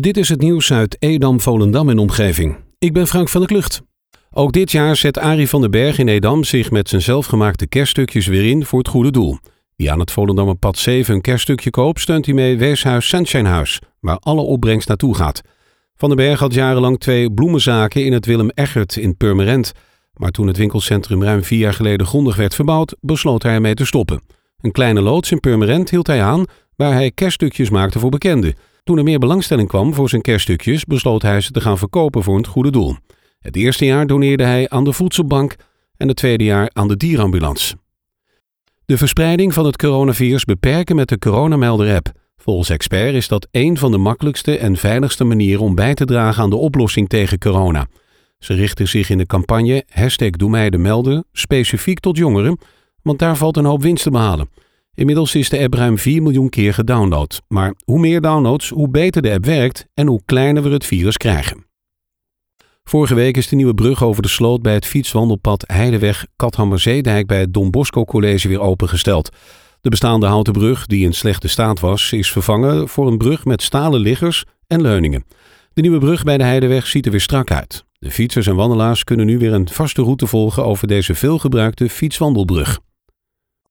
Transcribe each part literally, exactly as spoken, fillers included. Dit is het nieuws uit Edam, Volendam en omgeving. Ik ben Frank van der Klucht. Ook dit jaar zet Arie van der Berg in Edam zich met zijn zelfgemaakte kerststukjes weer in voor het goede doel. Wie aan het Volendammer pad zeven een kerststukje koopt, steunt hij mee Weeshuis Sunshinehuis, waar alle opbrengst naartoe gaat. Van der Berg had jarenlang twee bloemenzaken in het Willem-Eggert in Purmerend. Maar toen het winkelcentrum ruim vier jaar geleden grondig werd verbouwd, besloot hij ermee te stoppen. Een kleine loods in Purmerend hield hij aan, waar hij kerststukjes maakte voor bekenden. Toen er meer belangstelling kwam voor zijn kerststukjes, besloot hij ze te gaan verkopen voor een goede doel. Het eerste jaar doneerde hij aan de voedselbank en het tweede jaar aan de dierenambulance. De verspreiding van het coronavirus beperken met de Coronamelder-app. Volgens expert is dat één van de makkelijkste en veiligste manieren om bij te dragen aan de oplossing tegen corona. Ze richten zich in de campagne hashtag Doe mij de melder specifiek tot jongeren, want daar valt een hoop winst te behalen. Inmiddels is de app ruim vier miljoen keer gedownload. Maar hoe meer downloads, hoe beter de app werkt en hoe kleiner we het virus krijgen. Vorige week is de nieuwe brug over de sloot bij het fietswandelpad Heideweg-Kathammerzeedijk bij het Don Bosco College weer opengesteld. De bestaande houten brug, die in slechte staat was, is vervangen voor een brug met stalen liggers en leuningen. De nieuwe brug bij de Heideweg ziet er weer strak uit. De fietsers en wandelaars kunnen nu weer een vaste route volgen over deze veelgebruikte fietswandelbrug.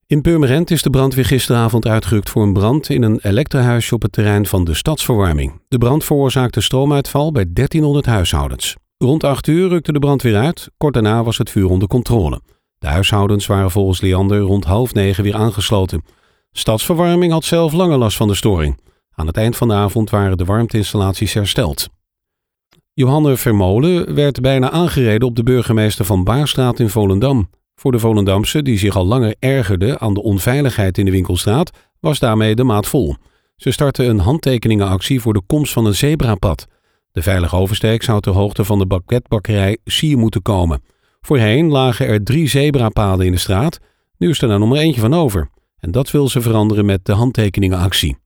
In Purmerend is de brandweer gisteravond uitgerukt voor een brand in een elektrahuisje op het terrein van de stadsverwarming. De brand veroorzaakte stroomuitval bij dertienhonderd huishoudens. Rond acht uur rukte de brandweer uit, kort daarna was het vuur onder controle. De huishoudens waren volgens Liander rond half negen weer aangesloten. Stadsverwarming had zelf langer last van de storing. Aan het eind van de avond waren de warmteinstallaties hersteld. Johanne Vermolen werd bijna aangereden op de burgemeester van Baarstraat in Volendam. Voor de Volendamse, die zich al langer ergerde aan de onveiligheid in de winkelstraat, was daarmee de maat vol. Ze startte een handtekeningenactie voor de komst van een zebrapad. De veilige oversteek zou ter hoogte van de baguettebakkerij Sier moeten komen. Voorheen lagen er drie zebrapaden in de straat, nu is er nou nog maar eentje van over. En dat wil ze veranderen met de handtekeningenactie.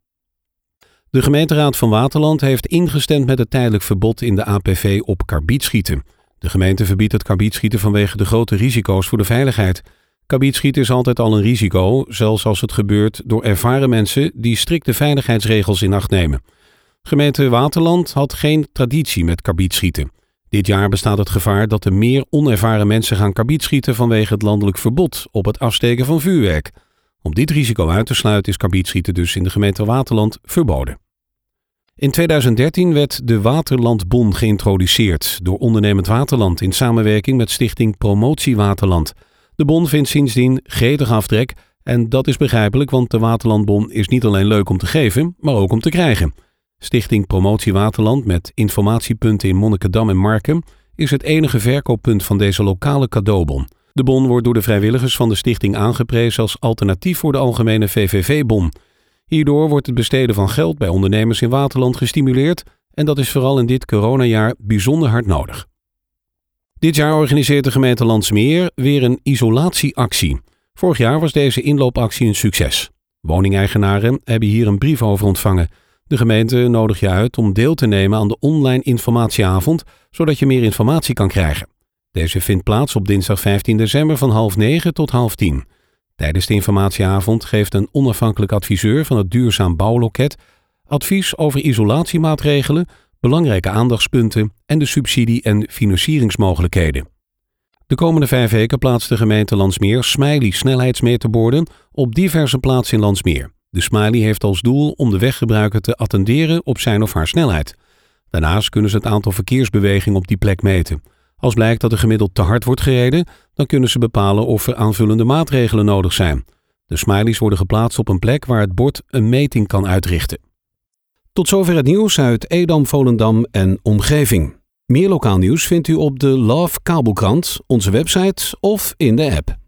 De gemeenteraad van Waterland heeft ingestemd met het tijdelijk verbod in de A P V op karbietschieten. De gemeente verbiedt het karbietschieten vanwege de grote risico's voor de veiligheid. Karbietschieten is altijd al een risico, zelfs als het gebeurt door ervaren mensen die strikte veiligheidsregels in acht nemen. Gemeente Waterland had geen traditie met karbietschieten. Dit jaar bestaat het gevaar dat er meer onervaren mensen gaan karbietschieten vanwege het landelijk verbod op het afsteken van vuurwerk. Om dit risico uit te sluiten is karbietschieten dus in de gemeente Waterland verboden. In tweeduizend dertien werd de Waterlandbon geïntroduceerd door Ondernemend Waterland in samenwerking met Stichting Promotie Waterland. De bon vindt sindsdien gretig aftrek en dat is begrijpelijk, want de Waterlandbon is niet alleen leuk om te geven, maar ook om te krijgen. Stichting Promotie Waterland met informatiepunten in Monnikendam en Marken is het enige verkooppunt van deze lokale cadeaubon. De bon wordt door de vrijwilligers van de stichting aangeprezen als alternatief voor de algemene V V V-bon. Hierdoor wordt het besteden van geld bij ondernemers in Waterland gestimuleerd en dat is vooral in dit coronajaar bijzonder hard nodig. Dit jaar organiseert de gemeente Landsmeer weer een isolatieactie. Vorig jaar was deze inloopactie een succes. Woningeigenaren hebben hier een brief over ontvangen. De gemeente nodigt je uit om deel te nemen aan de online informatieavond, zodat je meer informatie kan krijgen. Deze vindt plaats op dinsdag vijftien december van half negen tot half tien. Tijdens de informatieavond geeft een onafhankelijk adviseur van het Duurzaam Bouwloket advies over isolatiemaatregelen, belangrijke aandachtspunten en de subsidie- en financieringsmogelijkheden. De komende vijf weken plaatst de gemeente Landsmeer smiley snelheidsmeterborden op diverse plaatsen in Landsmeer. De smiley heeft als doel om de weggebruiker te attenderen op zijn of haar snelheid. Daarnaast kunnen ze het aantal verkeersbewegingen op die plek meten. Als blijkt dat er gemiddeld te hard wordt gereden, dan kunnen ze bepalen of er aanvullende maatregelen nodig zijn. De smileys worden geplaatst op een plek waar het bord een meting kan uitrichten. Tot zover het nieuws uit Edam, Volendam en omgeving. Meer lokaal nieuws vindt u op de Love Kabelkrant, onze website of in de app.